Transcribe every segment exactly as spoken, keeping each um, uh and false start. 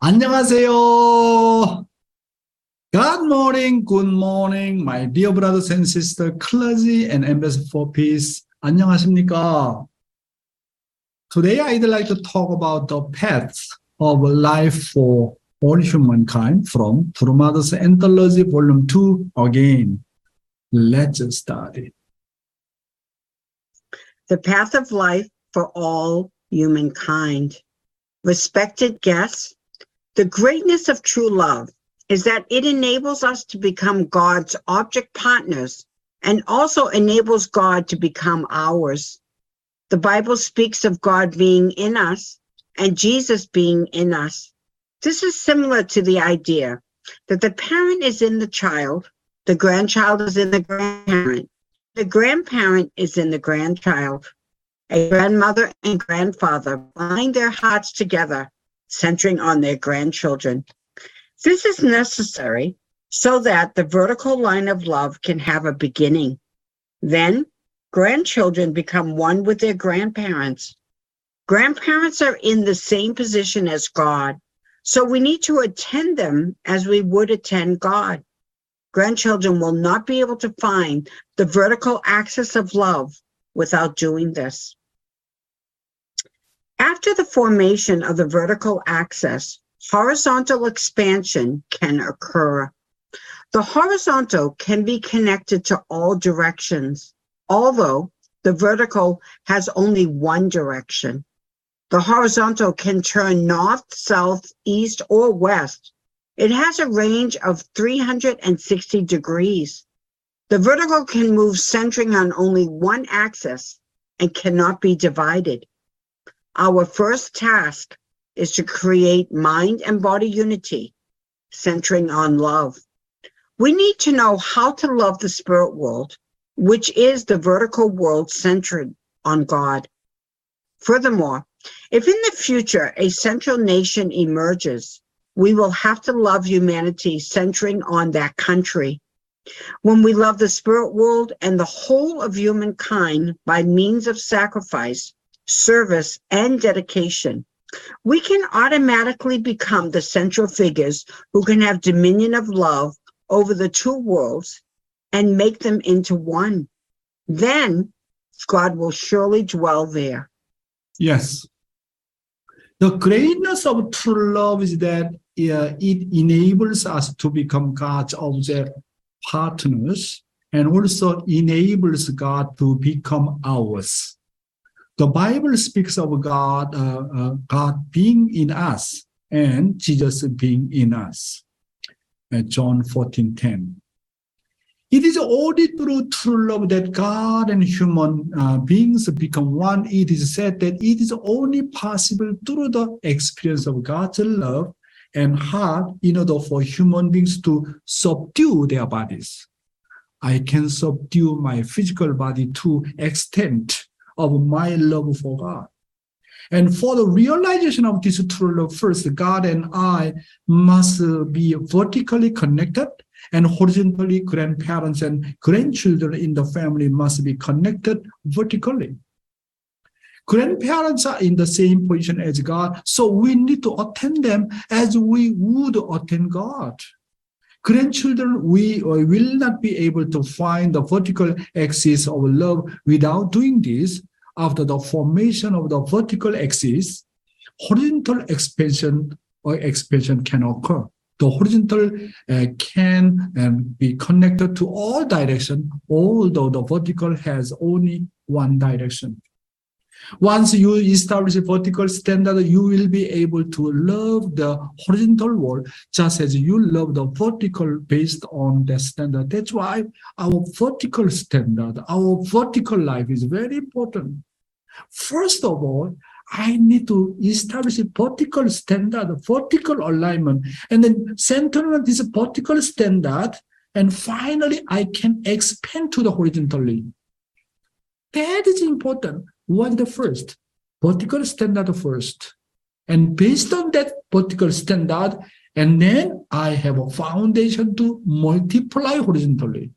안녕하세요. Good morning, good morning, my dear brothers and sisters, clergy and ambassadors for peace. 안녕하십니까? Today I'd like to talk about the path of life for all humankind from Purumada's Anthology Volume two again. Let's start it. The path of life for all humankind. Respected guests, the greatness of true love is that it enables us to become God's object partners and also enables God to become ours. The Bible speaks of God being in us and Jesus being in us. This is similar to the idea that the parent is in the child, the grandchild is in the grandparent, the grandparent is in the grandchild. A grandmother and grandfather bind their hearts together, centering on their grandchildren. This is necessary so that the vertical line of love can have a beginning. Then, grandchildren become one with their grandparents. Grandparents are in the same position as God, so we need to attend them as we would attend God. Grandchildren will not be able to find the vertical axis of love without doing this. After the formation of the vertical axis, horizontal expansion can occur. The horizontal can be connected to all directions, although the vertical has only one direction. The horizontal can turn north, south, east, or west. It has a range of three hundred sixty degrees. The vertical can move centering on only one axis and cannot be divided. Our first task is to create mind and body unity, centering on love. We need to know how to love the spirit world, which is the vertical world centered on God. Furthermore, if in the future a central nation emerges, we will have to love humanity centering on that country. When we love the spirit world and the whole of humankind by means of sacrifice, service, and dedication, we can automatically become the central figures who can have dominion of love over the two worlds and make them into one. Then God will surely dwell there. Yes. The greatness of true love is that uh, it enables us to become God's object partners and also enables God to become ours. The Bible speaks of God, uh, uh, God being in us and Jesus being in us. Uh, John fourteen ten. It is only through true love that God and human uh, beings become one. It is said that it is only possible through the experience of God's love and heart in order for human beings to subdue their bodies. I can subdue my physical body to extent of my love for God. And for the realization of this true love, first, God and I must be vertically connected, and horizontally, grandparents and grandchildren in the family must be connected vertically. Grandparents are in the same position as God, so we need to attend them as we would attend God. Grandchildren, we will not be able to find the vertical axis of love without doing this. After the formation of the vertical axis, horizontal expansion or expansion can occur. The horizontal uh, can um, be connected to all directions, although the vertical has only one direction. Once you establish a vertical standard, you will be able to love the horizontal world just as you love the vertical based on that standard. That's why our vertical standard, our vertical life is very important. First of all, I need to establish a vertical standard, a vertical alignment, and then center on this vertical standard, and finally I can expand to the horizontal line. That is important. What is the first? Vertical standard first. And based on that vertical standard, and then I have a foundation to multiply horizontally.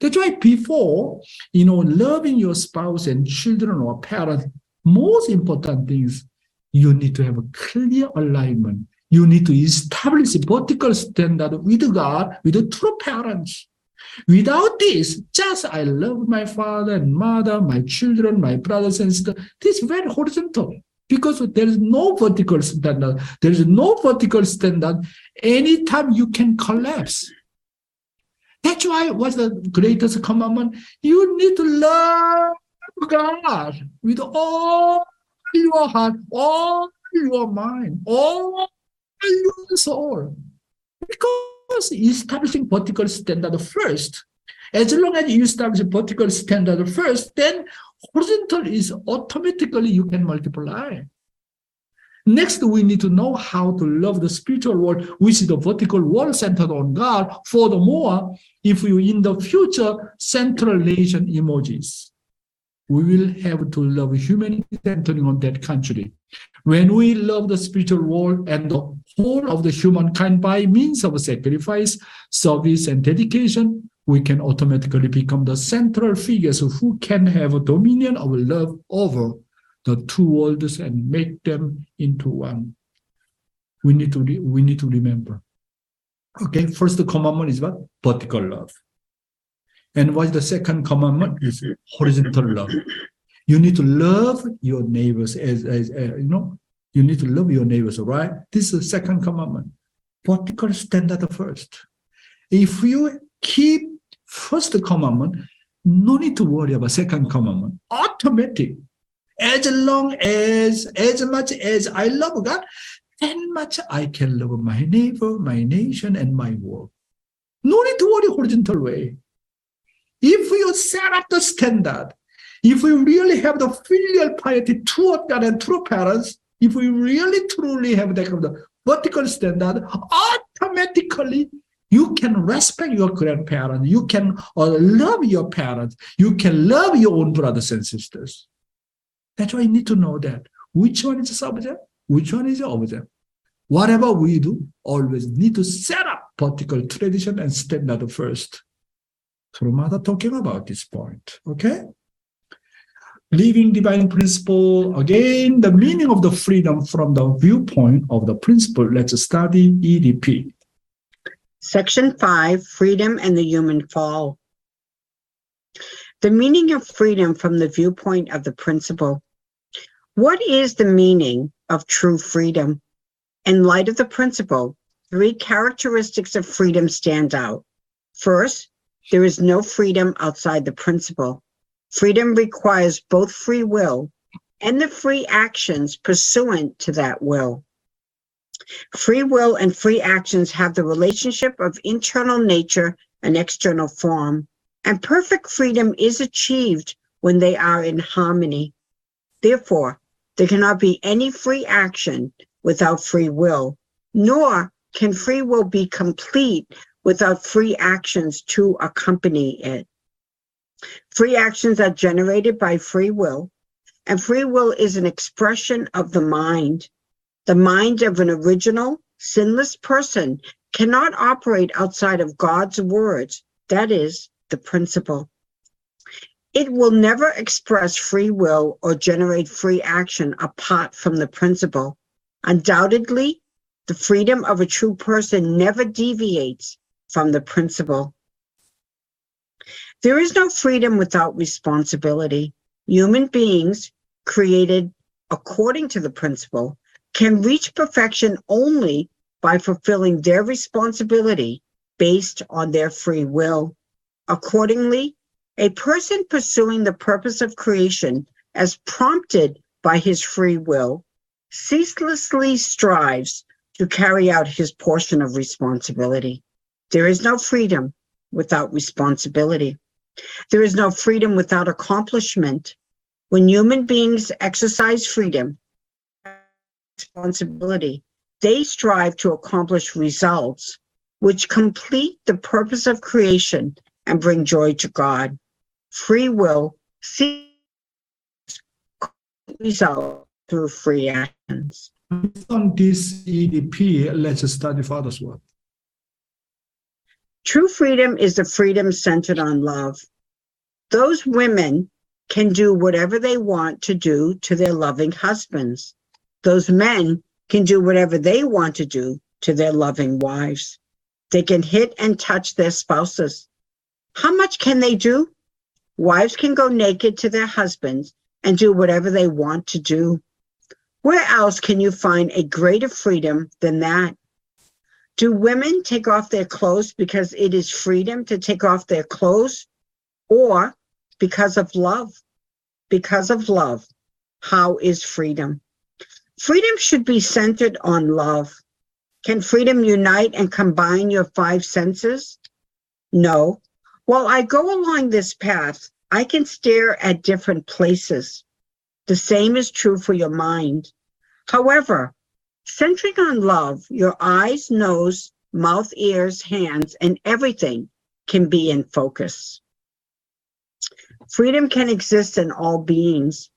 That's why before, you know, loving your spouse and children or parents, most important things, you need to have a clear alignment. You need to establish a vertical standard with God, with true parents. Without this, just I love my father and mother, my children, my brothers and sisters, this is very horizontal because there is no vertical standard. There is no vertical standard. Anytime you can collapse. That's why what's the greatest commandment? You need to love God with all your heart, all your mind, all your soul. Because establishing vertical standard first, as long as you establish vertical standard first, then horizontal is automatically you can multiply. Next, we need to know how to love the spiritual world, which is the vertical world centered on God. Furthermore, if you in the future centralization emerges, we will have to love humanity centering on that country. When we love the spiritual world and the whole of the humankind by means of sacrifice, service, and dedication, we can automatically become the central figures who can have a dominion of love over the two worlds and make them into one. We need to re- we need to remember. Okay, first the commandment is what? Vertical love. And what is the second commandment? Is horizontal love. You need to love your neighbors as, as, as you know, you need to love your neighbors, right? This is the second commandment. Vertical standard first. If you keep first commandment, no need to worry about second commandment. Automatic. As long as, as much as I love God, then much I can love my neighbor, my nation, and my world. No need to worry horizontal way. If you set up the standard, if we really have the filial piety toward God and true parents, if we really truly have that kind of the vertical standard, automatically you can respect your grandparents, you can uh, love your parents, you can love your own brothers and sisters. That's why you need to know that. Which one is subject? Which one is object? Whatever we do, always need to set up particular tradition and standard first. Purumada talking about this point, okay? Living divine principle. Again, the meaning of the freedom from the viewpoint of the principle. Let's study E D P. Section five, Freedom and the Human Fall. The meaning of freedom from the viewpoint of the principle. What is the meaning of true freedom? In light of the principle, three characteristics of freedom stand out. First, there is no freedom outside the principle. Freedom requires both free will and the free actions pursuant to that will. Free will and free actions have the relationship of internal nature and external form. And perfect freedom is achieved when they are in harmony. Therefore, there cannot be any free action without free will, nor can free will be complete without free actions to accompany it. Free actions are generated by free will, and free will is an expression of the mind. The mind of an original, sinless person cannot operate outside of God's words, that is, the principle. It will never express free will or generate free action apart from the principle. Undoubtedly, the freedom of a true person never deviates from the principle. There is no freedom without responsibility. Human beings, created according to the principle, can reach perfection only by fulfilling their responsibility based on their free will. Accordingly, a person pursuing the purpose of creation as prompted by his free will ceaselessly strives to carry out his portion of responsibility. There is no freedom without responsibility. There is no freedom without accomplishment. When human beings exercise freedom, responsibility, they strive to accomplish results which complete the purpose of creation and bring joy to God. Free will seeks result through free actions. On this E D P, let's study Father's Word. True freedom is the freedom centered on love. Those women can do whatever they want to do to their loving husbands. Those men can do whatever they want to do to their loving wives. They can hit and touch their spouses. How much can they do? Wives can go naked to their husbands and do whatever they want to do. Where else can you find a greater freedom than that? Do women take off their clothes because it is freedom to take off their clothes, or because of love? Because of love, how is freedom? Freedom should be centered on love. Can freedom unite and combine your five senses? No. While I go along this path, I can stare at different places. The same is true for your mind. However, centering on love, your eyes, nose, mouth, ears, hands, and everything can be in focus. Freedom can exist in all beings.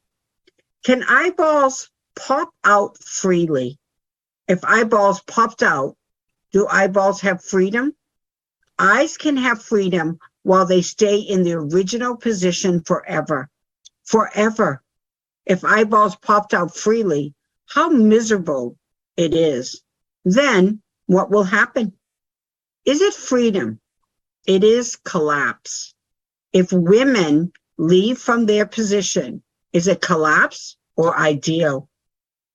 Can eyeballs pop out freely? If eyeballs popped out, do eyeballs have freedom? Eyes can have freedom while they stay in the original position forever. Forever. If eyeballs popped out freely, how miserable it is. Then what will happen? Is it freedom? It is collapse. If women leave from their position, is it collapse or ideal?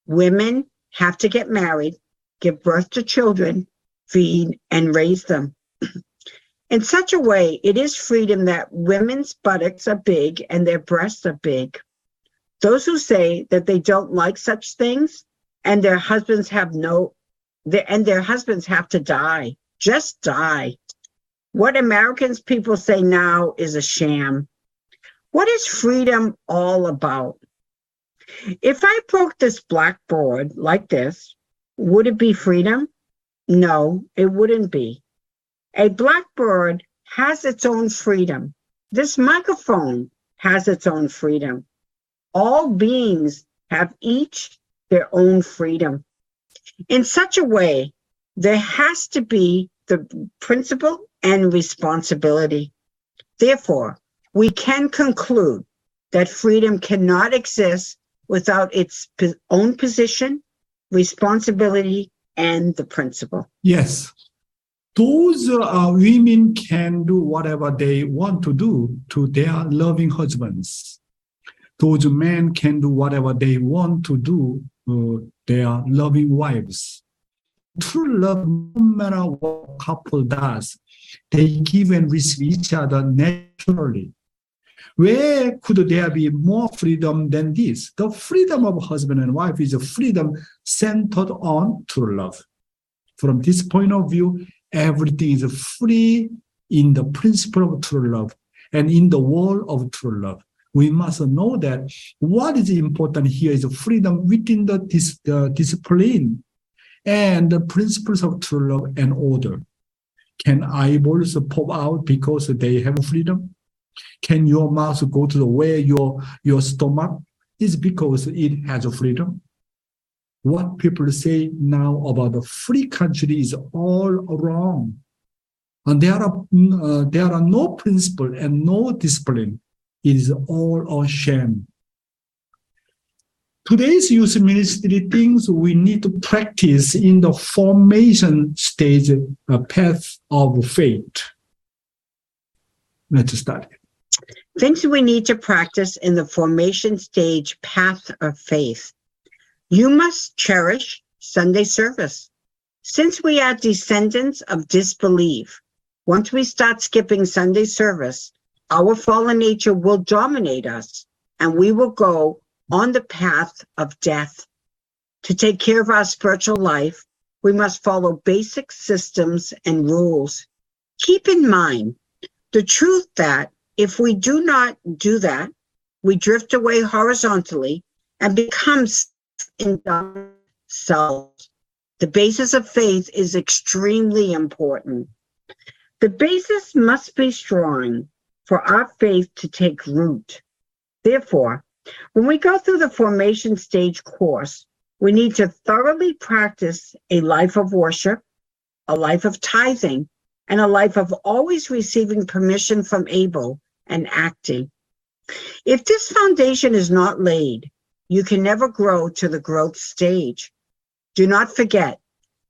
Women have to get married, give birth to children, feed and raise them. In such a way, it is freedom that women's buttocks are big and their breasts are big. Those who say that they don't like such things and their husbands have no, and their husbands have to die, just die. What Americans people say now is a sham. What is freedom all about? If I broke this blackboard like this, would it be freedom? No, it wouldn't be. A blackboard has its own freedom. This microphone has its own freedom. All beings have each their own freedom. In such a way, there has to be the principle and responsibility. Therefore, we can conclude that freedom cannot exist without its own position, responsibility, and the principle. Yes. Those uh, women can do whatever they want to do to their loving husbands. Those men can do whatever they want to do to their loving wives. True love, no matter what couple does, they give and receive each other naturally. Where could there be more freedom than this? The freedom of husband and wife is a freedom centered on true love. From this point of view, everything is free in the principle of true love and in the world of true love. We must know that what is important here is freedom within the dis- uh, discipline and the principles of true love and order. Can eyeballs pop out because they have freedom? Can your mouth go to the way your, your stomach is because it has freedom? What people say now about the free country is all wrong. And there are, uh, there are no principle and no discipline. It is all a sham. Today's youth ministry things we need to practice in the formation stage, a path of faith. Let's start. Things we need to practice in the formation stage, path of faith. You must cherish Sunday service. Since we are descendants of disbelief, once we start skipping Sunday service, our fallen nature will dominate us and we will go on the path of death. To take care of our spiritual life, we must follow basic systems and rules. Keep in mind the truth that if we do not do that, we drift away horizontally and become in themselves. The basis of faith is extremely important. The basis must be strong for our faith to take root. Therefore, when we go through the formation stage course, we need to thoroughly practice a life of worship, a life of tithing, and a life of always receiving permission from Abel and acting. If this foundation is not laid, you can never grow to the growth stage. Do not forget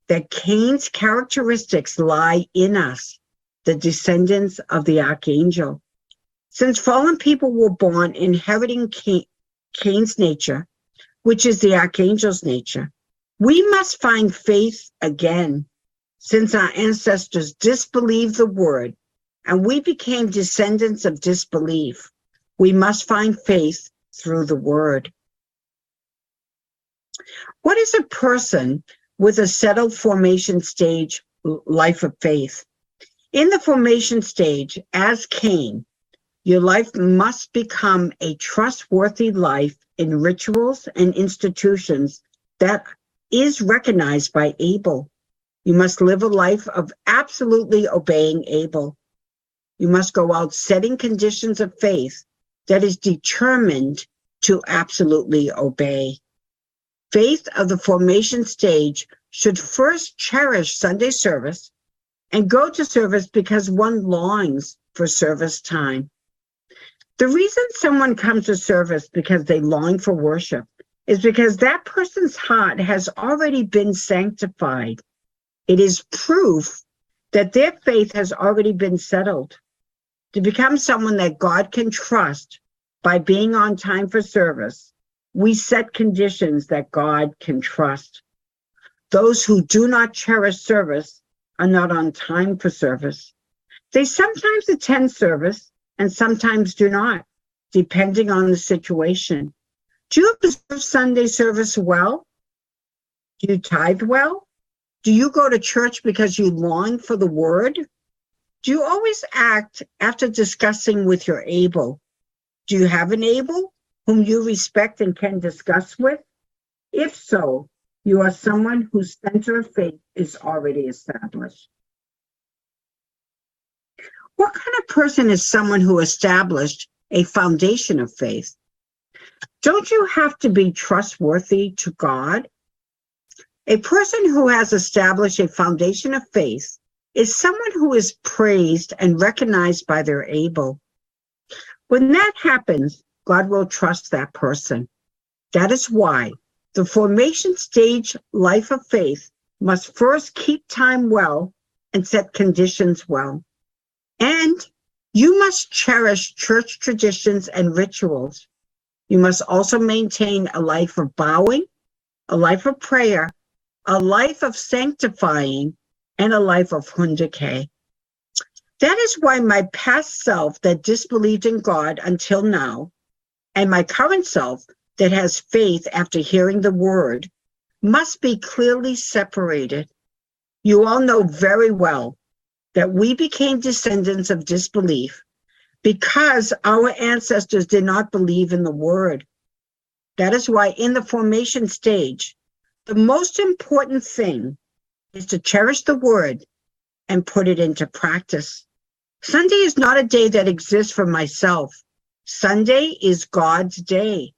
that Cain's characteristics lie in us, the descendants of the archangel. Since fallen people were born inheriting Cain's nature, which is the archangel's nature, we must find faith again, since our ancestors disbelieved the word and we became descendants of disbelief. We must find faith through the word. What is a person with a settled formation stage life of faith? In the formation stage, as Cain, your life must become a trustworthy life in rituals and institutions that is recognized by Abel. You must live a life of absolutely obeying Abel. You must go out setting conditions of faith that is determined to absolutely obey. Faith of the formation stage should first cherish Sunday service and go to service because one longs for service time. The reason someone comes to service because they long for worship is because that person's heart has already been sanctified. It is proof that their faith has already been settled. To become someone that God can trust by being on time for service, we set conditions that God can trust. Those who do not cherish service are not on time for service. They sometimes attend service and sometimes do not, depending on the situation. Do you observe Sunday service well? Do you tithe well? Do you go to church because you long for the word? Do you always act after discussing with your Abel? Do you have an Abel whom you respect and can discuss with? If so, you are someone whose center of faith is already established. What kind of person is someone who established a foundation of faith? Don't you have to be trustworthy to God? A person who has established a foundation of faith is someone who is praised and recognized by their Abel. When that happens, God will trust that person. That is why the formation stage life of faith must first keep time well and set conditions well. And you must cherish church traditions and rituals. You must also maintain a life of bowing, a life of prayer, a life of sanctifying, and a life of hundake. That is why my past self that disbelieved in God until now, and my current self that has faith after hearing the word, must be clearly separated. You all know very well that we became descendants of disbelief because our ancestors did not believe in the word. That is why in the formation stage, the most important thing is to cherish the word and put it into practice. Sunday is not a day that exists for myself. Sunday is God's day.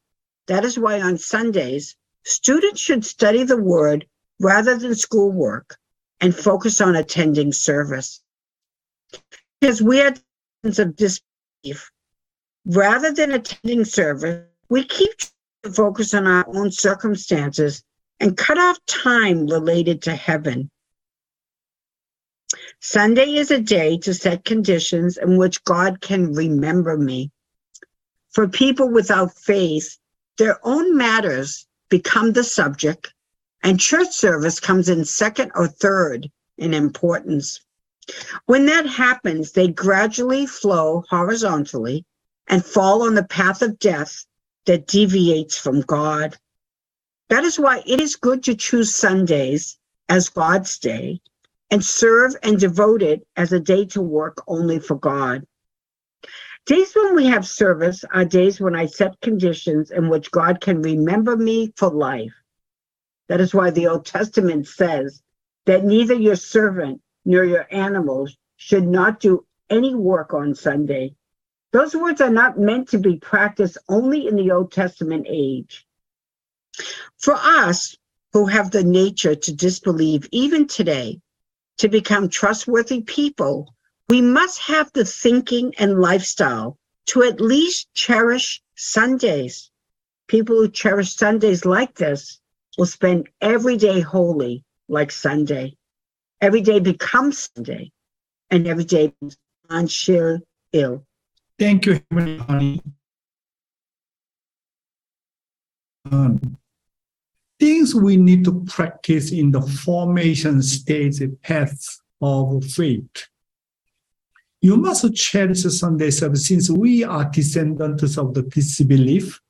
That is why on Sundays, students should study the word rather than schoolwork and focus on attending service. Because we are descendants of disbelief, rather than attending service, we keep to focus on our own circumstances and cut off time related to heaven. Sunday is a day to set conditions in which God can remember me. For people without faith, their own matters become the subject, and church service comes in second or third in importance. When that happens, they gradually flow horizontally and fall on the path of death that deviates from God. That is why it is good to choose Sundays as God's day and serve and devote it as a day to work only for God. Days when we have service are days when I set conditions in which God can remember me for life. That is why the Old Testament says that neither your servant nor your animals should not do any work on Sunday. Those words are not meant to be practiced only in the Old Testament age. For us who have the nature to disbelieve even today, to become trustworthy people, we must have the thinking and lifestyle to at least cherish Sundays. People who cherish Sundays like this will spend every day holy like Sunday. Every day becomes Sunday, and every day becomes Anshir Il. Thank you, Heavenly Honey. Um, things we need to practice in the formation stage path of faith. You must cherish Sunday service since we are descendants of the disbelief.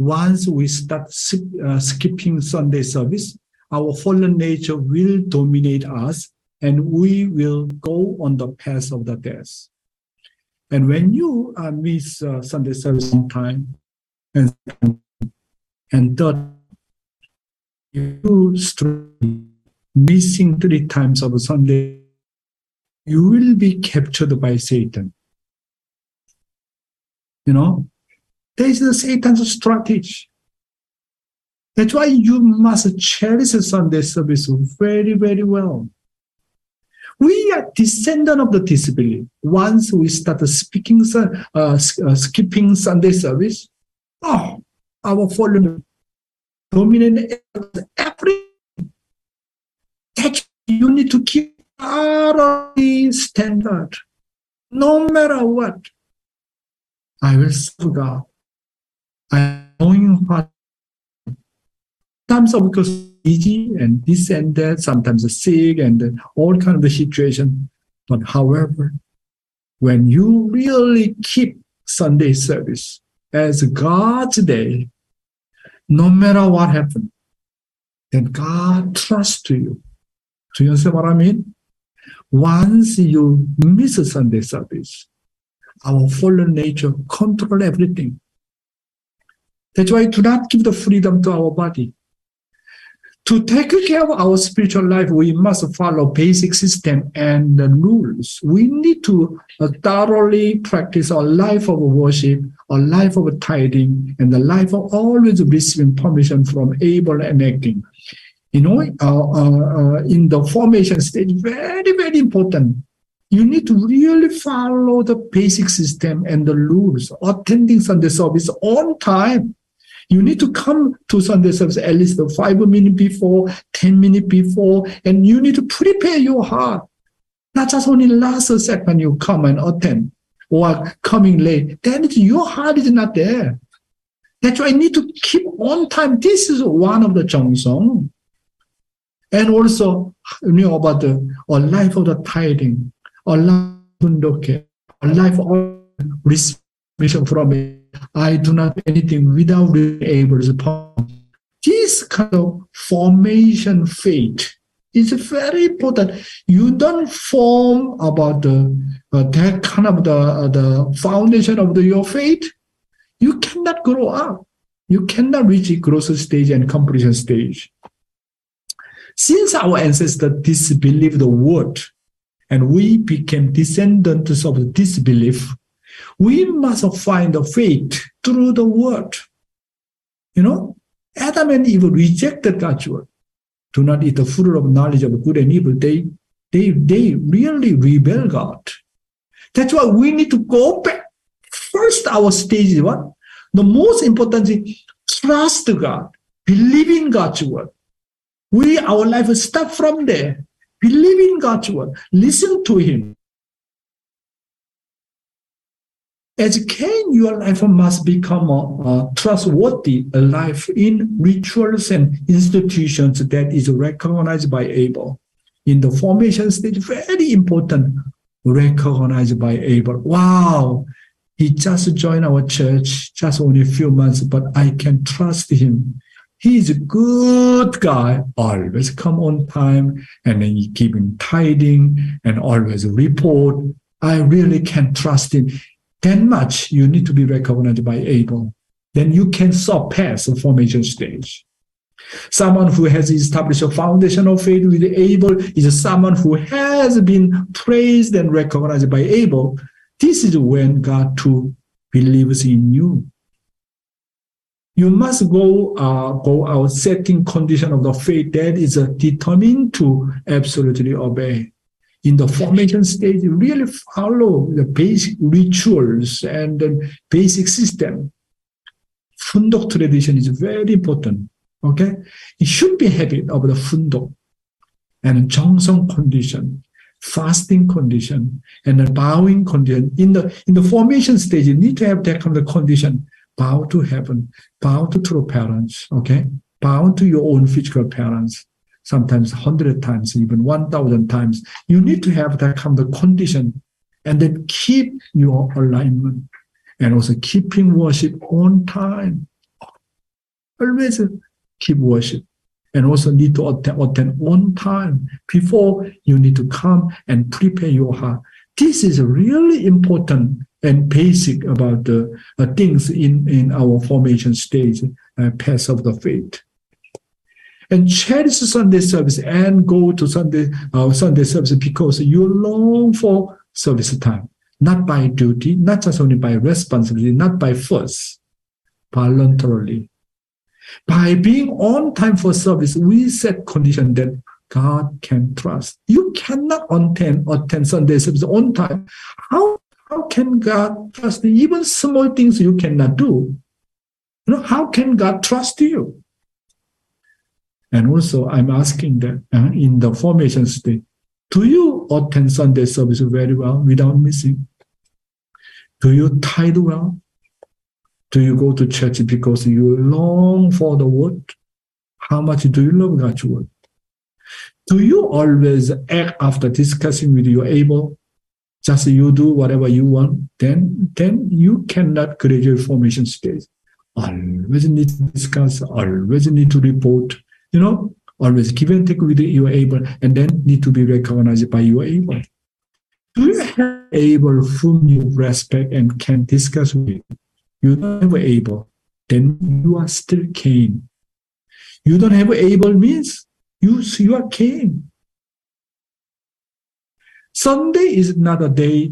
Once we start uh, skipping Sunday service, our fallen nature will dominate us and we will go on the path of the death. And when you uh, miss uh, Sunday service on time, and, and third, you struggle missing three times of Sunday, you will be captured by Satan. You know, that is the Satan's strategy. That's why you must cherish Sunday service very, very well. We are descendants of the disbelief. Once we start speaking, uh, skipping Sunday service, oh, our fallen dominant everything. That you need to keep. Are the standard, no matter what. I will serve God. I know you are. Sometimes I'm busy and this and that, sometimes sick and all kinds of situation. But however, when you really keep Sunday service as God's day, no matter what happens, then God trusts you. Do you understand what I mean? Once you miss a Sunday service, our fallen nature controls everything. That's why do not give the freedom to our body. To take care of our spiritual life, we must follow basic system and the rules. We need to thoroughly practice our life of worship, our life of tithing, and the life of always receiving permission from able and acting. You know, uh, uh, uh, in the formation stage, very, very important. You need to really follow the basic system and the rules, attending Sunday service on time. You need to come to Sunday service at least five minutes before, ten minutes before, and you need to prepare your heart. Not just only last second you come and attend or coming late. Then it's, your heart is not there. That's why you need to keep on time. This is one of the Jeongsong. And also, you know about the or life of the tithing, or life or life of remission from it. I do not anything without being able to perform. This kind of formation faith is very important. You don't form about the uh, that kind of the uh, the foundation of the, your faith. You cannot grow up. You cannot reach growth stage and completion stage. Since our ancestors disbelieved the word and we became descendants of disbelief, we must find the faith through the word. You know, Adam and Eve rejected God's word. Do not eat the fruit of knowledge of good and evil. They, they, they really rebel God. That's why we need to go back. First, our stage is what? The most important is trust God, believe in God's word. We, our life start from there. Believe in God's word. Listen to Him. As Cain, your life must become a, a trustworthy a life in rituals and institutions that is recognized by Abel. In the formation stage, very important, recognized by Abel. Wow, he just joined our church just only a few months, but I can trust him. He's a good guy, always come on time, and then you keep him tithing and always report. I really can't trust him. That much you need to be recognized by Abel. Then you can surpass the formation stage. Someone who has established a foundation of faith with Abel is someone who has been praised and recognized by Abel. This is when God too believes in you. You must go, uh, go out setting condition of the faith that is uh, determined to absolutely obey. In the formation stage, you really follow the basic rituals and the basic system. Fundok tradition is very important. Okay? It should be a habit of the fundo and Johnson condition, fasting condition, and the bowing condition. In the in the formation stage, you need to have that kind of condition. Bow to heaven, bow to true parents, okay? Bow to your own physical parents, sometimes one hundred times, even one thousand times. You need to have that kind of condition, and then keep your alignment, and also keeping worship on time. Always keep worship, and also need to attend, attend on time. Before, you need to come and prepare your heart. This is really important and basic about the uh, things in, in our formation stage, uh, path of the faith. And cherish Sunday service and go to Sunday uh, Sunday service because you long for service time, not by duty, not just only by responsibility, not by force, voluntarily. By being on time for service, we set condition that God can trust. You cannot attend, attend Sunday service on time. How How can God trust you? Even small things you cannot do. You know, how can God trust you? And also, I'm asking that uh, in the formation stage, do you attend Sunday service very well without missing? Do you tithe well? Do you go to church because you long for the word? How much do you love God's word? Do you always act after discussing with your able? Just you do whatever you want, then then you cannot graduate formation stage. Always need to discuss, always need to report, you know, always give and take with your able, and then need to be recognized by your able. Do you have able whom you respect and can discuss with? You don't have able, then you are still Cain. You don't have able means you, you are Cain. Sunday is not a day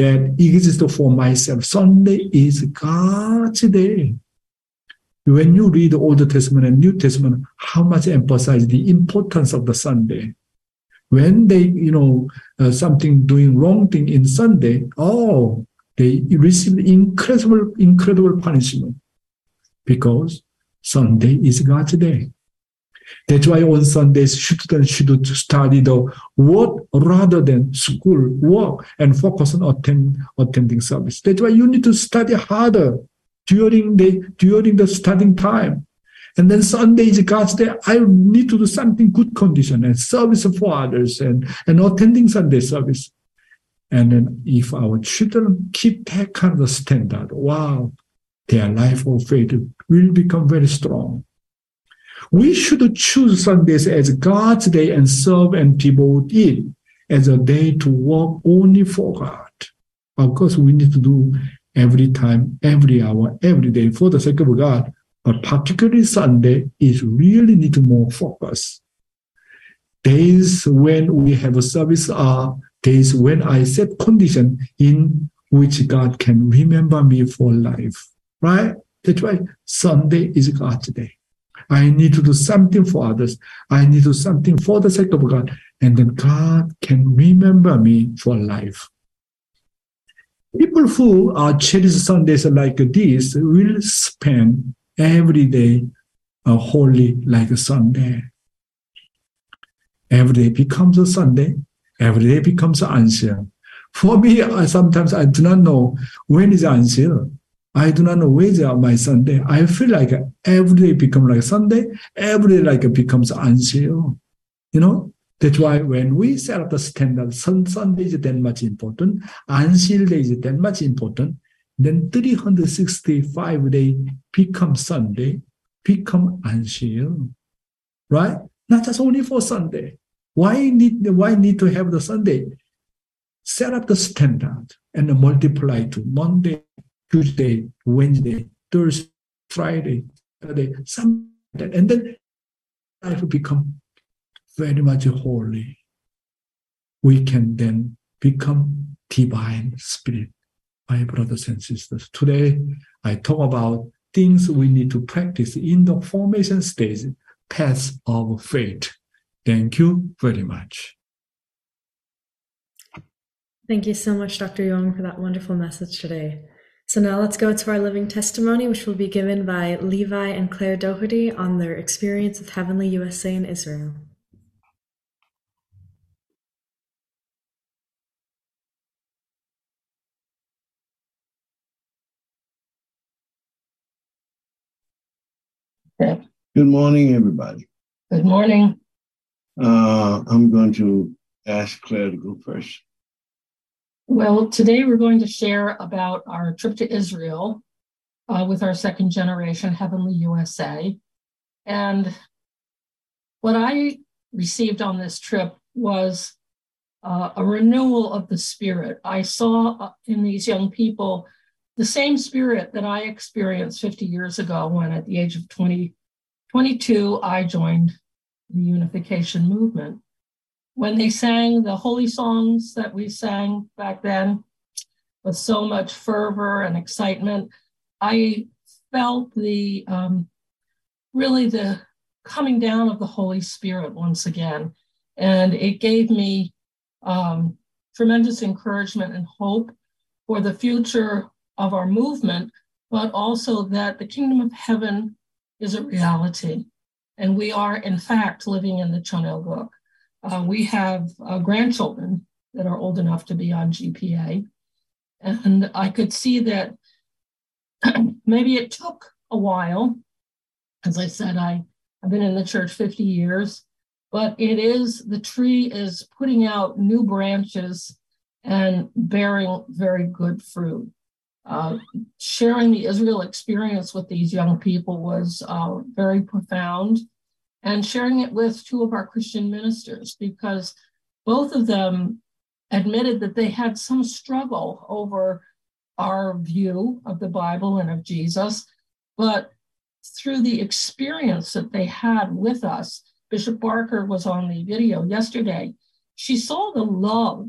that exists for myself. Sunday is God's day. When you read the Old Testament and New Testament, how much emphasize the importance of the Sunday. When they, you know, uh, something doing wrong thing in Sunday, oh, they receive incredible, incredible punishment because Sunday is God's day. That's why on Sundays, students should study the word rather than school work and focus on attend, attending service. That's why you need to study harder during the during the studying time. And then Sunday is God's day. I need to do something good condition and service for others and, and attending Sunday service. And then if our children keep that kind of standard, wow, their life of faith will become very strong. We should choose Sundays as God's day and serve and devote it as a day to work only for God. Of course, we need to do every time, every hour, every day for the sake of God. But particularly Sunday is really need more focus. Days when we have a service are days when I set condition in which God can remember me for life. Right? That's why Sunday is God's day. I need to do something for others. I need to do something for the sake of God. And then God can remember me for life. People who are cherish Sundays like this will spend every day uh, holy like a Sunday. Every day becomes a Sunday. Every day becomes an Anshel. For me, I, sometimes I do not know when is Anshel. I do not know whether my Sunday. I feel like every day becomes like Sunday, every day like it becomes Anshel. You know, that's why when we set up the standard, Sunday is that much important, Anshel day is that much important, then three hundred sixty-five days become Sunday, become Anshel, right? Not just only for Sunday. Why need why need to have the Sunday? Set up the standard and multiply to Monday, Tuesday, Wednesday, Thursday, Friday, Saturday, something like that. And then life will become very much holy. We can then become divine spirit. My brothers and sisters, today I talk about things we need to practice in the formation stage, path of faith. Thank you very much. Thank you so much, Doctor Yong, for that wonderful message today. So now let's go to our living testimony, which will be given by Levi and Claire Doherty on their experience with Heavenly U S A in Israel. Good morning, everybody. Good morning. Uh, I'm going to ask Claire to go first. Well, today we're going to share about our trip to Israel uh, with our second generation Heavenly U S A. And what I received on this trip was uh, a renewal of the spirit. I saw in these young people the same spirit that I experienced fifty years ago when at the age of twenty, twenty-two, I joined the Unification Movement. When they sang the holy songs that we sang back then with so much fervor and excitement, I felt the um, really the coming down of the Holy Spirit once again. And it gave me um, tremendous encouragement and hope for the future of our movement, but also that the kingdom of heaven is a reality. And we are, in fact, living in the Chonoguk. Uh, we have uh, grandchildren that are old enough to be on G P A. And I could see that maybe it took a while. As I said, I, I've been in the church fifty years, but it is, the tree is putting out new branches and bearing very good fruit. Uh, sharing the Israel experience with these young people was uh, very profound. And sharing it with two of our Christian ministers, because both of them admitted that they had some struggle over our view of the Bible and of Jesus. But through the experience that they had with us, Bishop Barker was on the video yesterday. She saw the love,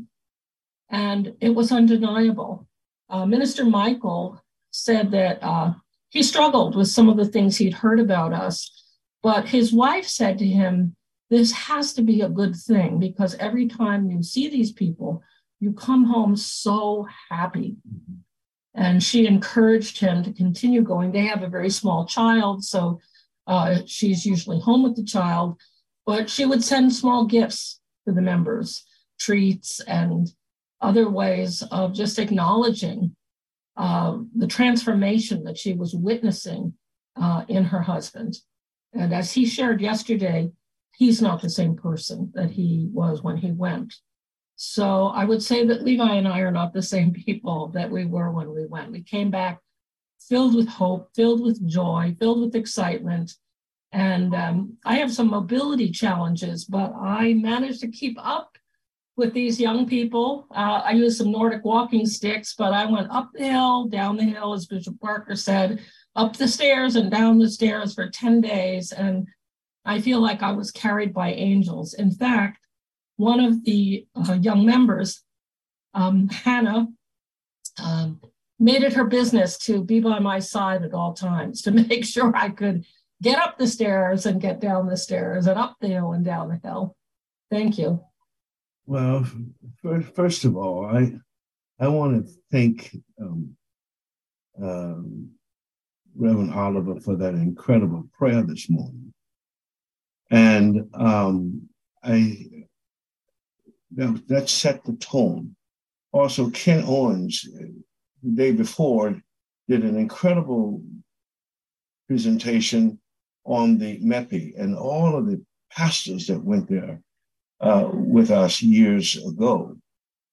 and it was undeniable. Uh, Minister Michael said that uh, he struggled with some of the things he'd heard about us. But his wife said to him, this has to be a good thing, because every time you see these people, you come home so happy. Mm-hmm. And she encouraged him to continue going. They have a very small child, so uh, she's usually home with the child, but she would send small gifts to the members, treats and other ways of just acknowledging uh, the transformation that she was witnessing uh, in her husband. And as he shared yesterday, he's not the same person that he was when he went. So I would say that Levi and I are not the same people that we were when we went. We came back filled with hope, filled with joy, filled with excitement. And um, I have some mobility challenges, but I managed to keep up with these young people. Uh, I used some Nordic walking sticks, but I went up the hill, down the hill, as Bishop Barker said, up the stairs and down the stairs for ten days. And I feel like I was carried by angels. In fact, one of the uh, young members, um, Hannah, um, made it her business to be by my side at all times to make sure I could get up the stairs and get down the stairs and up the hill and down the hill. Thank you. Well, first of all, I, I want to thank um, um, Reverend Oliver for that incredible prayer this morning. And um, I that, that set the tone. Also, Ken Orange, the day before, did an incredible presentation on the M E P I and all of the pastors that went there uh, with us years ago.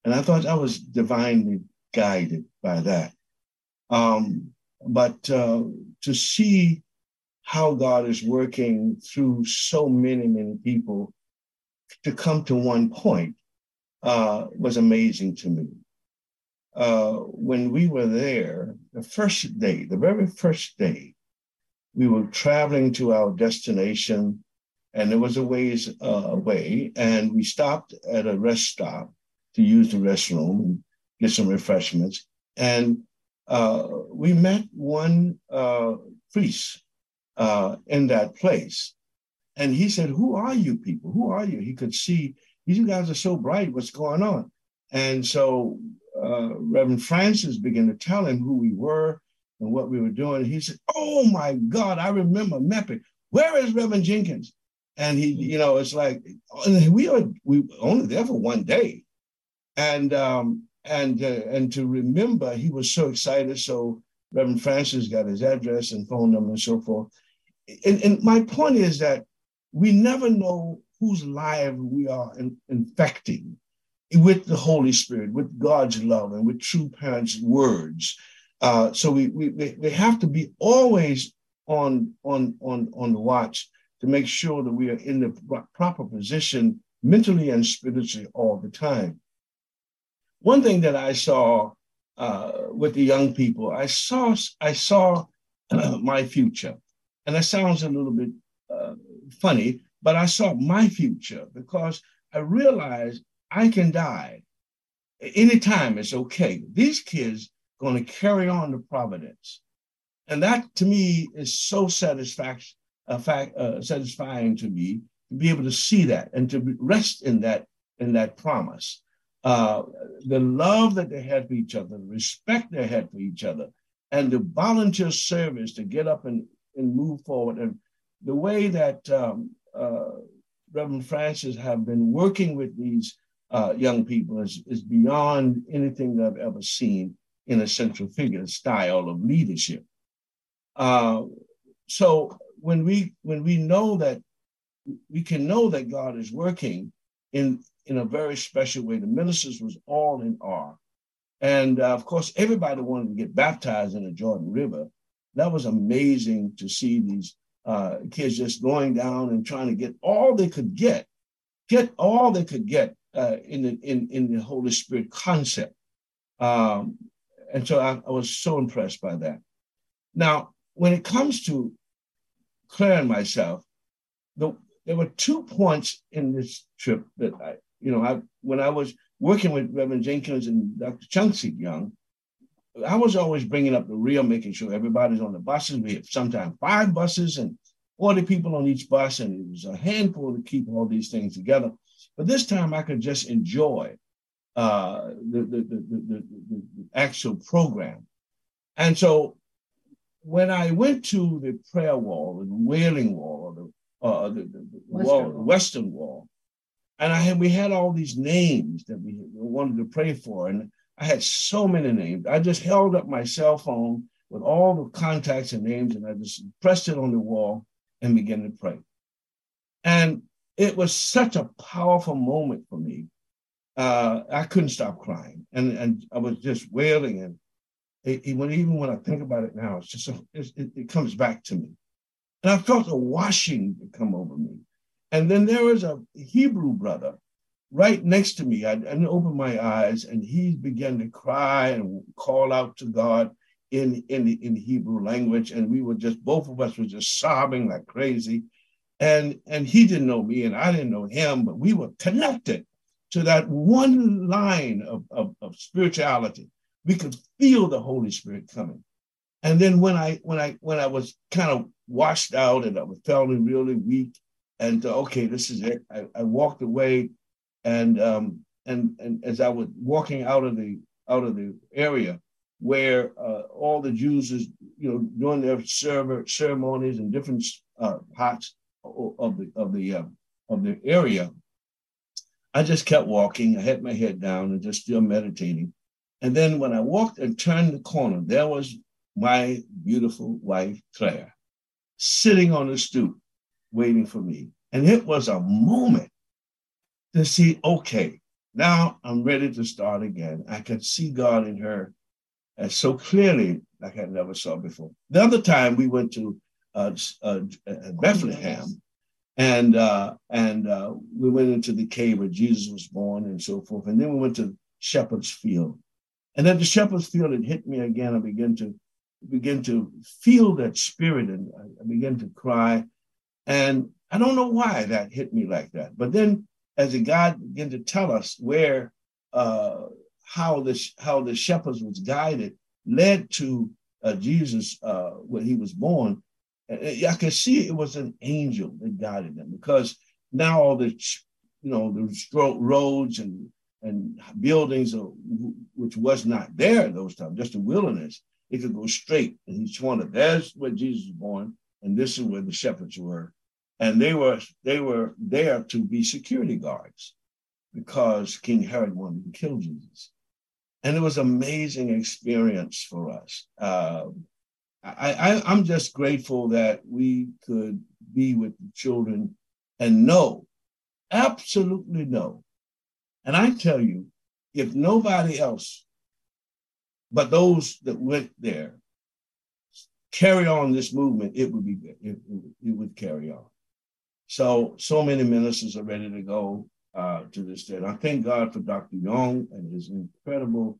And I thought I was divinely guided by that. Um, But uh, to see how God is working through so many, many people to come to one point uh, was amazing to me. Uh, when we were there, the first day, the very first day, we were traveling to our destination, and it was a ways uh, away, and we stopped at a rest stop to use the restroom and get some refreshments. And Uh, we met one uh, priest uh, in that place, and he said, who are you people? Who are you? He could see, these guys are so bright, what's going on? And so uh, uh, Reverend Francis began to tell him who we were and what we were doing. He said, "Oh my God, I remember MEPI. Where is Reverend Jenkins?" And he, you know, it's like, we are we only there for one day. And um, and uh, and to remember, he was so excited. So Reverend Francis got his address and phone number and so forth. And, and my point is that we never know whose life we are in, infecting with the Holy Spirit, with God's love, and with true parents' words. Uh, so we, we we have to be always on on on on the watch to make sure that we are in the proper position mentally and spiritually all the time. One thing that I saw uh, with the young people, I saw I saw uh, my future, and that sounds a little bit uh, funny, but I saw my future because I realized I can die anytime. It's okay. These kids going to carry on the providence. And that to me is so satisfaction, uh, fact, uh, satisfying to me, to be able to see that and to rest in that, in that promise. Uh, the love that they had for each other, the respect they had for each other, and the volunteer service to get up and, and move forward. And the way that um, uh, Reverend Francis have been working with these uh, young people is, is beyond anything that I've ever seen in a central figure style of leadership. Uh, so when we when we know that, we can know that God is working in, in a very special way. The ministers was all in awe. And uh, of course, everybody wanted to get baptized in the Jordan River. That was amazing to see these uh, kids just going down and trying to get all they could get, get all they could get uh, in, the, in, in the Holy Spirit concept. Um, And so I, I was so impressed by that. Now, when it comes to Claire and myself, the, there were two points in this trip that I, you know, I when I was working with Reverend Jenkins and Doctor Chungsik Young, I was always bringing up the rear, making sure everybody's on the buses. We have sometimes five buses and forty people on each bus, and it was a handful to keep all these things together. But this time I could just enjoy Uh, the, the, the, the, the actual program. And so when I went to the prayer wall, the wailing wall, or the, uh, the, the, the, Western wall, wall. the Western wall, and I had, we had all these names that we wanted to pray for, and I had so many names. I just held up my cell phone with all the contacts and names, and I just pressed it on the wall and began to pray. And it was such a powerful moment for me. Uh, I couldn't stop crying, and, and I was just wailing, and it, it, when, even when I think about it now, it's just a, it, it comes back to me, and I felt a washing come over me. And then there was a Hebrew brother right next to me. I, I opened my eyes, and he began to cry and call out to God in in the, in the Hebrew language, and we were just, both of us were just sobbing like crazy, and and he didn't know me, and I didn't know him, but we were connected to that one line of, of, of spirituality. We could feel the Holy Spirit coming. And then when I when I when I was kind of washed out and I was feeling really weak, and uh, okay, this is it. I, I walked away, and um and and as I was walking out of the out of the area where uh, all the Jews is you know doing their server ceremonies in different uh, parts of the of the uh, of the area. I just kept walking. I had my head down and just still meditating. And then when I walked and turned the corner, there was my beautiful wife, Claire, sitting on the stoop waiting for me. And it was a moment to see, okay, now I'm ready to start again. I could see God in her and so clearly like I never saw before. The other time we went to uh, uh, Bethlehem, And uh, and uh, we went into the cave where Jesus was born and so forth. And then we went to Shepherd's Field. And at the Shepherd's Field, it hit me again. I began to begin to feel that spirit, and I began to cry. And I don't know why that hit me like that. But then, as God began to tell us where uh, how the how the shepherds was guided led to uh, Jesus uh, when he was born. I could see it was an angel that guided them, because now all the, you know, the roads and, and buildings are which was not there in those times, just the wilderness, it could go straight. And he sworn that that's where Jesus was born, and this is where the shepherds were. And they were they were there to be security guards because King Herod wanted to kill Jesus. And it was an amazing experience for us. Uh, I, I, I'm just grateful that we could be with the children and know, absolutely know. And I tell you, if nobody else but those that went there carry on this movement, it would be good. It, it, it would carry on. So, so many ministers are ready to go uh, to this day. And I thank God for Doctor Yong and his incredible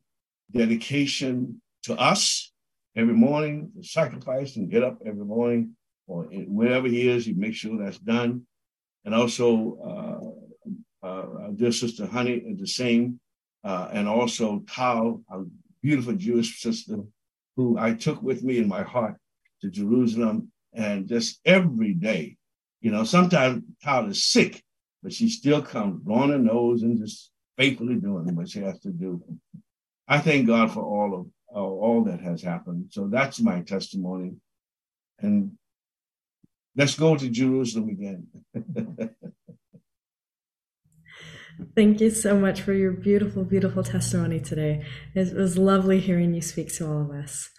dedication to us every morning, the sacrifice and get up every morning, or wherever he is, he makes sure that's done. And also, uh, uh, dear Sister Honey is the same. Uh, and also Tal, our beautiful Jewish sister, who I took with me in my heart to Jerusalem, and just every day, you know, sometimes Tal is sick, but she still comes blowing her nose and just faithfully doing what she has to do. I thank God for all of uh, all that has happened. So that's my testimony. And let's go to Jerusalem again. Thank you so much for your beautiful, beautiful testimony today. It was lovely hearing you speak to all of us.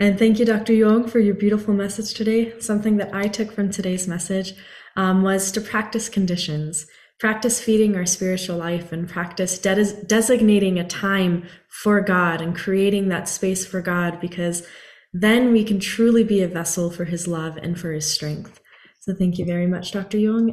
And thank you, Doctor Yong, for your beautiful message today. Something that I took from today's message um, was to practice conditions, practice feeding our spiritual life, and practice de- designating a time for God and creating that space for God, because then we can truly be a vessel for his love and for his strength. So thank you very much, Doctor Yong.